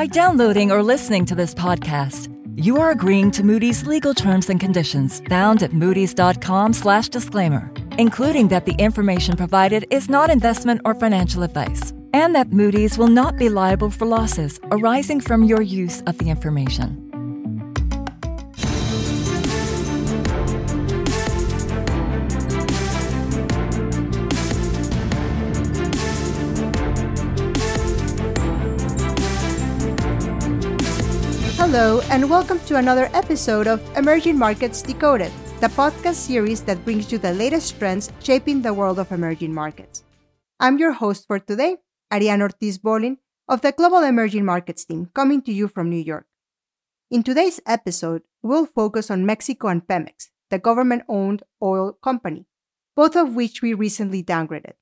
By downloading or listening to this podcast, you are agreeing to Moody's legal terms and conditions found at moodys.com/disclaimer, including that the information provided is not investment or financial advice, and that Moody's will not be liable for losses arising from your use of the information. Hello, and welcome to another episode of Emerging Markets Decoded, the podcast series that brings you the latest trends shaping the world of emerging markets. I'm your host for today, Ariane Ortiz-Bolin of the Global Emerging Markets team, coming to you from New York. In today's episode, we'll focus on Mexico and Pemex, the government-owned oil company, both of which we recently downgraded.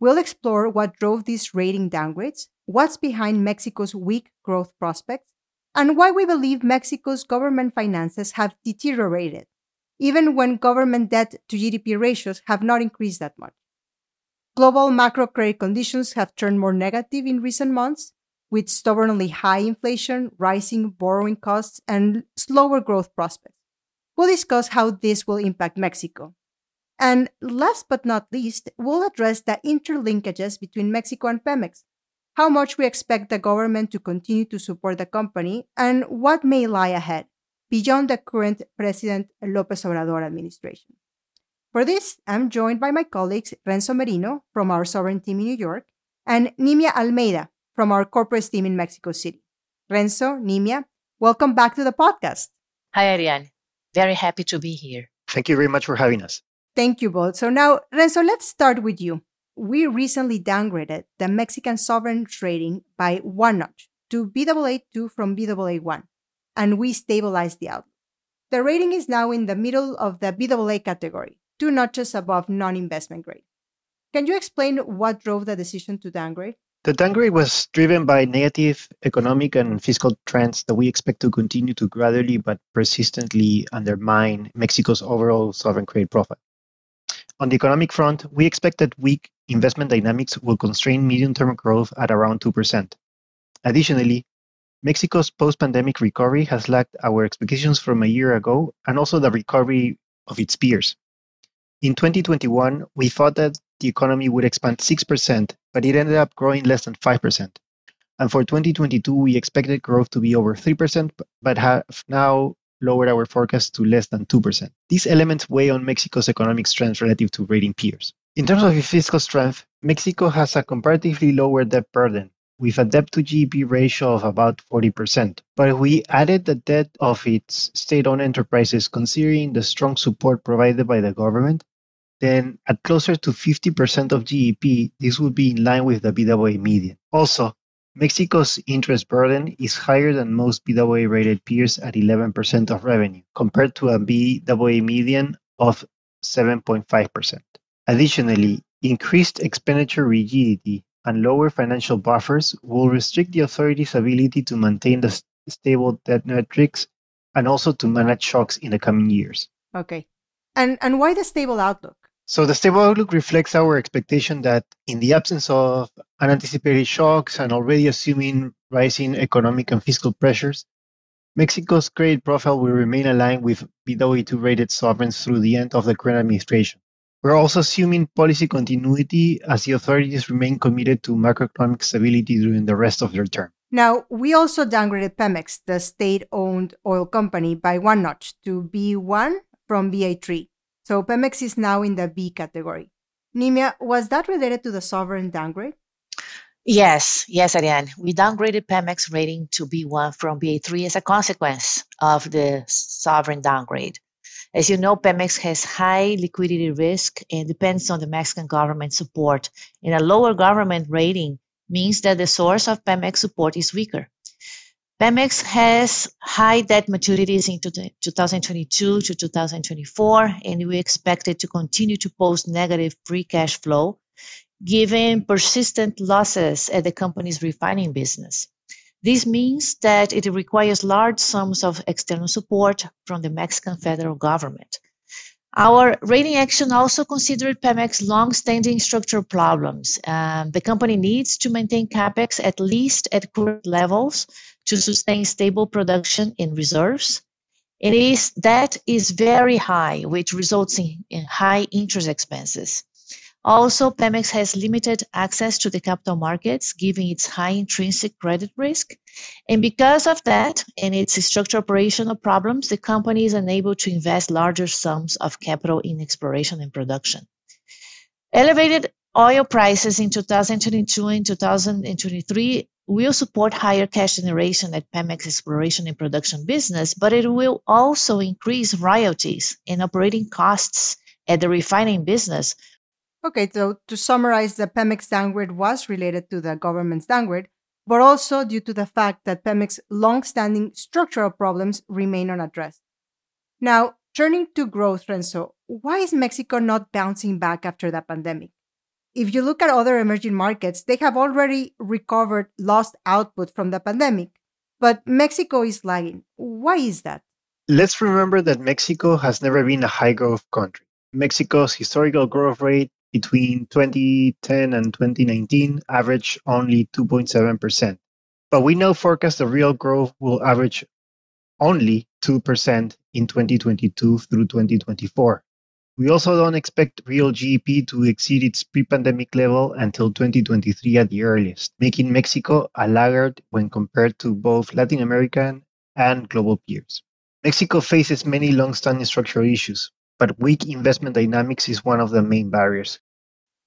We'll explore what drove these rating downgrades, what's behind Mexico's weak growth prospects, and why we believe Mexico's government finances have deteriorated, even when government debt-to-GDP ratios have not increased that much. Global macro credit conditions have turned more negative in recent months, with stubbornly high inflation, rising borrowing costs, and slower growth prospects. We'll discuss how this will impact Mexico. And last but not least, we'll address the interlinkages between Mexico and Pemex, how much we expect the government to continue to support the company, and what may lie ahead, beyond the current President López Obrador administration. For this, I'm joined by my colleagues Renzo Merino from our sovereign team in New York and Nimia Almeida from our corporate team in Mexico City. Renzo, Nimia, welcome back to the podcast. Hi, Ariane. Very happy to be here. Thank you very much for having us. Thank you both. So now, Renzo, let's start with you. We recently downgraded the Mexican sovereign rating by one notch to Baa2 from Baa1, and we stabilized the outlook. The rating is now in the middle of the Baa category, two notches above non-investment grade. Can you explain what drove the decision to downgrade? The downgrade was driven by negative economic and fiscal trends that we expect to continue to gradually but persistently undermine Mexico's overall sovereign credit profile. On the economic front, we expect that weak investment dynamics will constrain medium-term growth at around 2%. Additionally, Mexico's post-pandemic recovery has lagged our expectations from a year ago and also the recovery of its peers. In 2021, we thought that the economy would expand 6%, but it ended up growing less than 5%. And for 2022, we expected growth to be over 3%, but have now lowered our forecast to less than 2%. These elements weigh on Mexico's economic strength relative to rating peers. In terms of its fiscal strength, Mexico has a comparatively lower debt burden, with a debt-to-GDP ratio of about 40%. But if we added the debt of its state-owned enterprises, considering the strong support provided by the government, then at closer to 50% of GDP, this would be in line with the Baa median. Also, Mexico's interest burden is higher than most Baa-rated peers at 11% of revenue, compared to a Baa median of 7.5%. Additionally, increased expenditure rigidity and lower financial buffers will restrict the authority's ability to maintain the stable debt metrics and also to manage shocks in the coming years. Okay. And why the stable outlook? So the stable outlook reflects our expectation that in the absence of unanticipated shocks and already assuming rising economic and fiscal pressures, Mexico's credit profile will remain aligned with Baa2 rated sovereigns through the end of the current administration. We're also assuming policy continuity as the authorities remain committed to macroeconomic stability during the rest of their term. Now, we also downgraded Pemex, the state-owned oil company, by one notch to B1 from Ba3. So Pemex is now in the B category. Nimia, was that related to the sovereign downgrade? Yes, Ariane. We downgraded Pemex rating to B1 from Ba3 as a consequence of the sovereign downgrade. As you know, Pemex has high liquidity risk and depends on the Mexican government support. And a lower government rating means that the source of Pemex support is weaker. Pemex has high debt maturities in 2022 to 2024, and we expect it to continue to post negative free cash flow, given persistent losses at the company's refining business. This means that it requires large sums of external support from the Mexican federal government. Our rating action also considered Pemex's long-standing structural problems. The company needs to maintain capex at least at current levels to sustain stable production in reserves. That is very high, which results in high interest expenses. Also, Pemex has limited access to the capital markets, giving its high intrinsic credit risk. And because of that and its structural operational problems, the company is unable to invest larger sums of capital in exploration and production. Elevated oil prices in 2022 and 2023 will support higher cash generation at Pemex exploration and production business, but it will also increase royalties and operating costs at the refining business. Okay, so to summarize, the Pemex downgrade was related to the government's downgrade, but also due to the fact that Pemex's long-standing structural problems remain unaddressed. Now, turning to growth, Renzo, why is Mexico not bouncing back after the pandemic? If you look at other emerging markets, they have already recovered lost output from the pandemic, but Mexico is lagging. Why is that? Let's remember that Mexico has never been a high-growth country. Mexico's historical growth rate between 2010 and 2019 averaged only 2.7%. But we now forecast the real growth will average only 2% in 2022 through 2024. We also don't expect real GDP to exceed its pre-pandemic level until 2023 at the earliest, making Mexico a laggard when compared to both Latin American and global peers. Mexico faces many long-standing structural issues, but weak investment dynamics is one of the main barriers.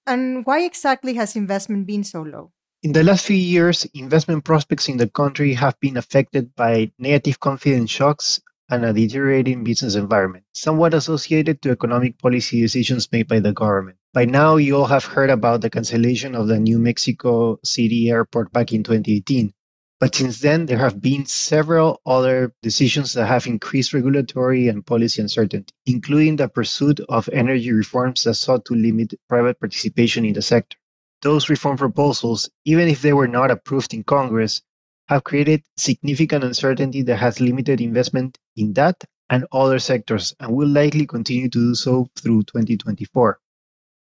And why exactly has investment been so low? In the last few years, investment prospects in the country have been affected by negative confidence shocks and a deteriorating business environment, somewhat associated to economic policy decisions made by the government. By now, you all have heard about the cancellation of the New Mexico City airport back in 2018. But since then, there have been several other decisions that have increased regulatory and policy uncertainty, including the pursuit of energy reforms that sought to limit private participation in the sector. Those reform proposals, even if they were not approved in Congress, have created significant uncertainty that has limited investment in that and other sectors and will likely continue to do so through 2024.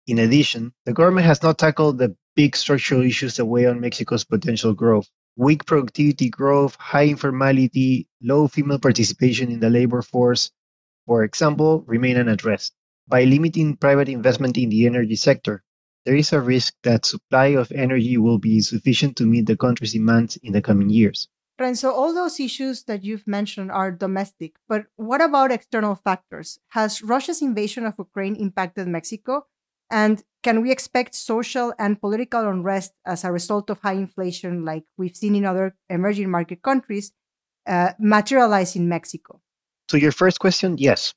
In addition, the government has not tackled the big structural issues that weigh on Mexico's potential growth. Weak productivity growth, high informality, low female participation in the labor force, for example, remain unaddressed. By limiting private investment in the energy sector, there is a risk that supply of energy will be insufficient to meet the country's demands in the coming years. Renzo, all those issues that you've mentioned are domestic, but what about external factors? Has Russia's invasion of Ukraine impacted Mexico? And can we expect social and political unrest as a result of high inflation like we've seen in other emerging market countries materialize in Mexico? To your first question, yes.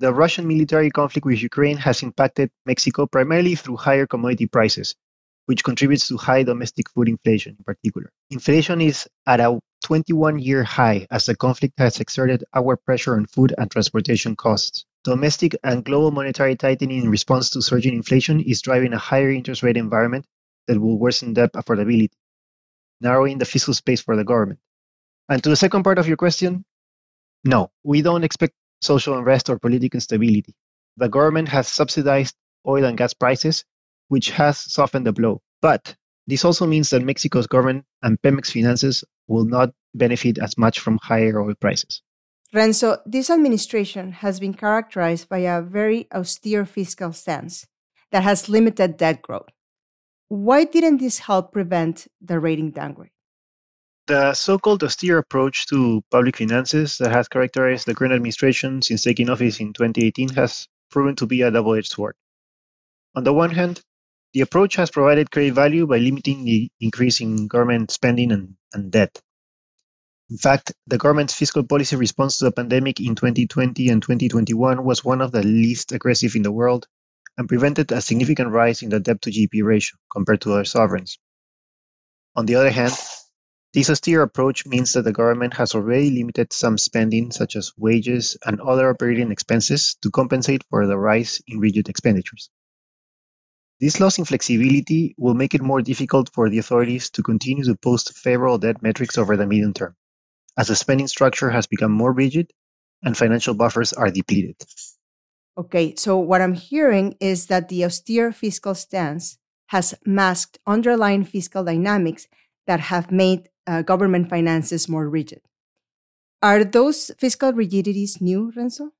The Russian military conflict with Ukraine has impacted Mexico primarily through higher commodity prices, which contributes to high domestic food inflation in particular. Inflation is at a 21-year high as the conflict has exerted upward pressure on food and transportation costs. Domestic and global monetary tightening in response to surging inflation is driving a higher interest rate environment that will worsen debt affordability, narrowing the fiscal space for the government. And to the second part of your question, no, we don't expect social unrest or political instability. The government has subsidized oil and gas prices, which has softened the blow. But this also means that Mexico's government and Pemex finances will not benefit as much from higher oil prices. Renzo, this administration has been characterized by a very austere fiscal stance that has limited debt growth. Why didn't this help prevent the rating downgrade? The so-called austere approach to public finances that has characterized the current administration since taking office in 2018 has proven to be a double-edged sword. On the one hand, the approach has provided great value by limiting the increase in government spending and debt. In fact, the government's fiscal policy response to the pandemic in 2020 and 2021 was one of the least aggressive in the world and prevented a significant rise in the debt-to-GDP ratio compared to other sovereigns. On the other hand, this austere approach means that the government has already limited some spending, such as wages and other operating expenses, to compensate for the rise in rigid expenditures. This loss in flexibility will make it more difficult for the authorities to continue to post favorable debt metrics over the medium term, as the spending structure has become more rigid and financial buffers are depleted. Okay, so what I'm hearing is that the austere fiscal stance has masked underlying fiscal dynamics that have made government finances more rigid. Are those fiscal rigidities new, Renzo?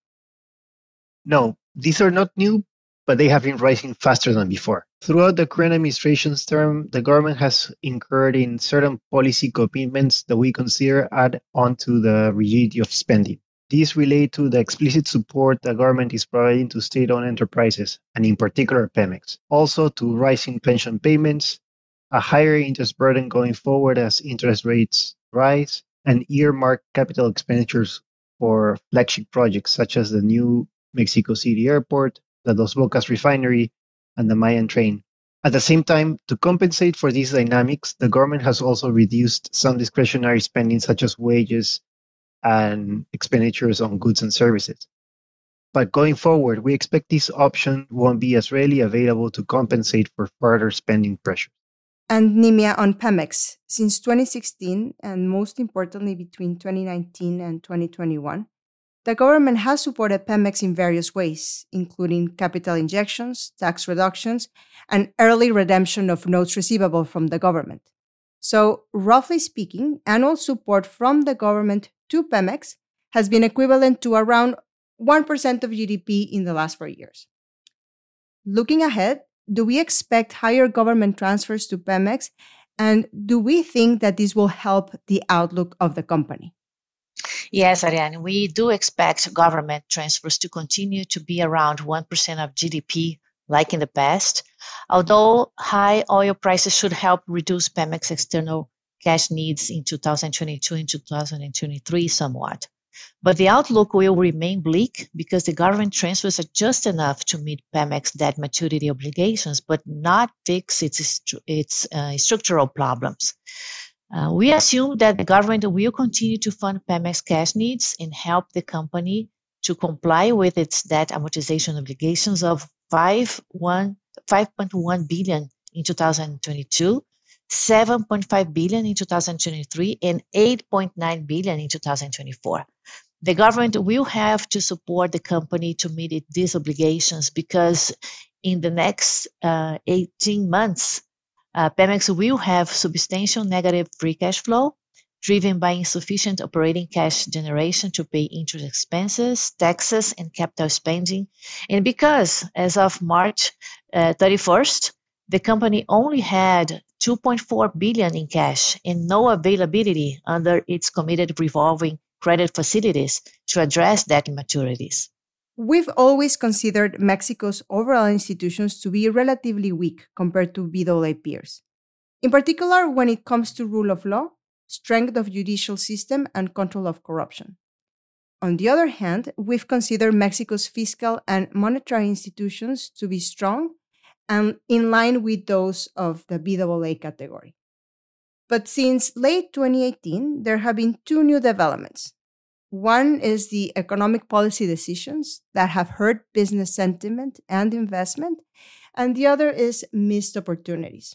No, these are not new, but they have been rising faster than before. Throughout the current administration's term, the government has incurred in certain policy commitments that we consider add on to the rigidity of spending. These relate to the explicit support the government is providing to state-owned enterprises, and in particular Pemex. Also to rising pension payments, a higher interest burden going forward as interest rates rise, and earmarked capital expenditures for flagship projects such as the new Mexico City Airport, the Dos Bocas Refinery, and the Mayan train. At the same time, to compensate for these dynamics, the government has also reduced some discretionary spending such as wages and expenditures on goods and services. But going forward, we expect this option won't be as readily available to compensate for further spending pressure. And Nimia, on Pemex, since 2016, and most importantly between 2019 and 2021, the government has supported Pemex in various ways, including capital injections, tax reductions, and early redemption of notes receivable from the government. So, roughly speaking, annual support from the government to Pemex has been equivalent to around 1% of GDP in the last 4 years. Looking ahead, do we expect higher government transfers to Pemex? And do we think that this will help the outlook of the company? Yes, Ariane, we do expect government transfers to continue to be around 1% of GDP, like in the past, although high oil prices should help reduce Pemex external cash needs in 2022 and 2023 somewhat. But the outlook will remain bleak because the government transfers are just enough to meet Pemex debt maturity obligations, but not fix its structural problems. We assume that the government will continue to fund Pemex cash needs and help the company to comply with its debt amortization obligations of 5.1 billion in 2022, 7.5 billion in 2023, and 8.9 billion in 2024. The government will have to support the company to meet these obligations because in the next 18 months, Pemex will have substantial negative free cash flow driven by insufficient operating cash generation to pay interest expenses, taxes, and capital spending. And because as of March 31st, the company only had 2.4 billion in cash and no availability under its committed revolving credit facilities to address debt maturities. We've always considered Mexico's overall institutions to be relatively weak compared to BAA peers, in particular when it comes to rule of law, strength of judicial system, and control of corruption. On the other hand, we've considered Mexico's fiscal and monetary institutions to be strong and in line with those of the BAA category. But since late 2018, there have been two new developments. One is the economic policy decisions that have hurt business sentiment and investment, and the other is missed opportunities.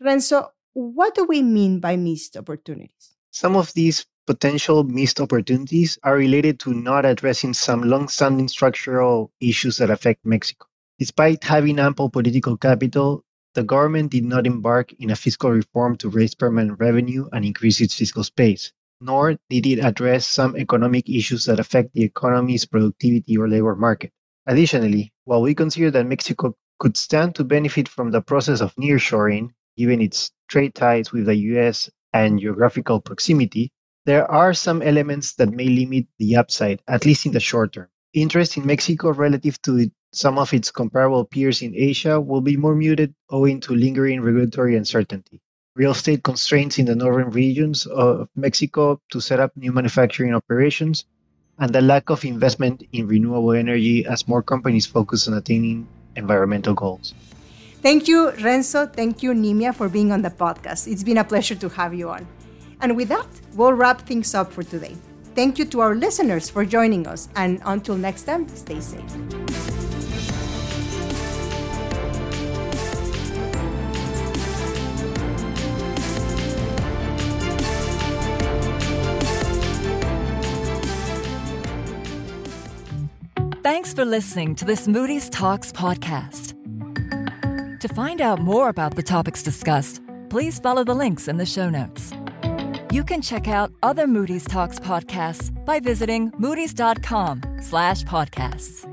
Renzo, what do we mean by missed opportunities? Some of these potential missed opportunities are related to not addressing some long-standing structural issues that affect Mexico. Despite having ample political capital, the government did not embark in a fiscal reform to raise permanent revenue and increase its fiscal space, nor did it address some economic issues that affect the economy's productivity or labor market. Additionally, while we consider that Mexico could stand to benefit from the process of nearshoring, given its trade ties with the U.S. and geographical proximity, there are some elements that may limit the upside, at least in the short term. Interest in Mexico relative to some of its comparable peers in Asia will be more muted owing to lingering regulatory uncertainty. Real estate constraints in the northern regions of Mexico to set up new manufacturing operations, and the lack of investment in renewable energy as more companies focus on attaining environmental goals. Thank you, Renzo. Thank you, Nimia, for being on the podcast. It's been a pleasure to have you on. And with that, we'll wrap things up for today. Thank you to our listeners for joining us. And until next time, stay safe. Thanks for listening to this Moody's Talks podcast. To find out more about the topics discussed, please follow the links in the show notes. You can check out other Moody's Talks podcasts by visiting moody's.com/podcasts.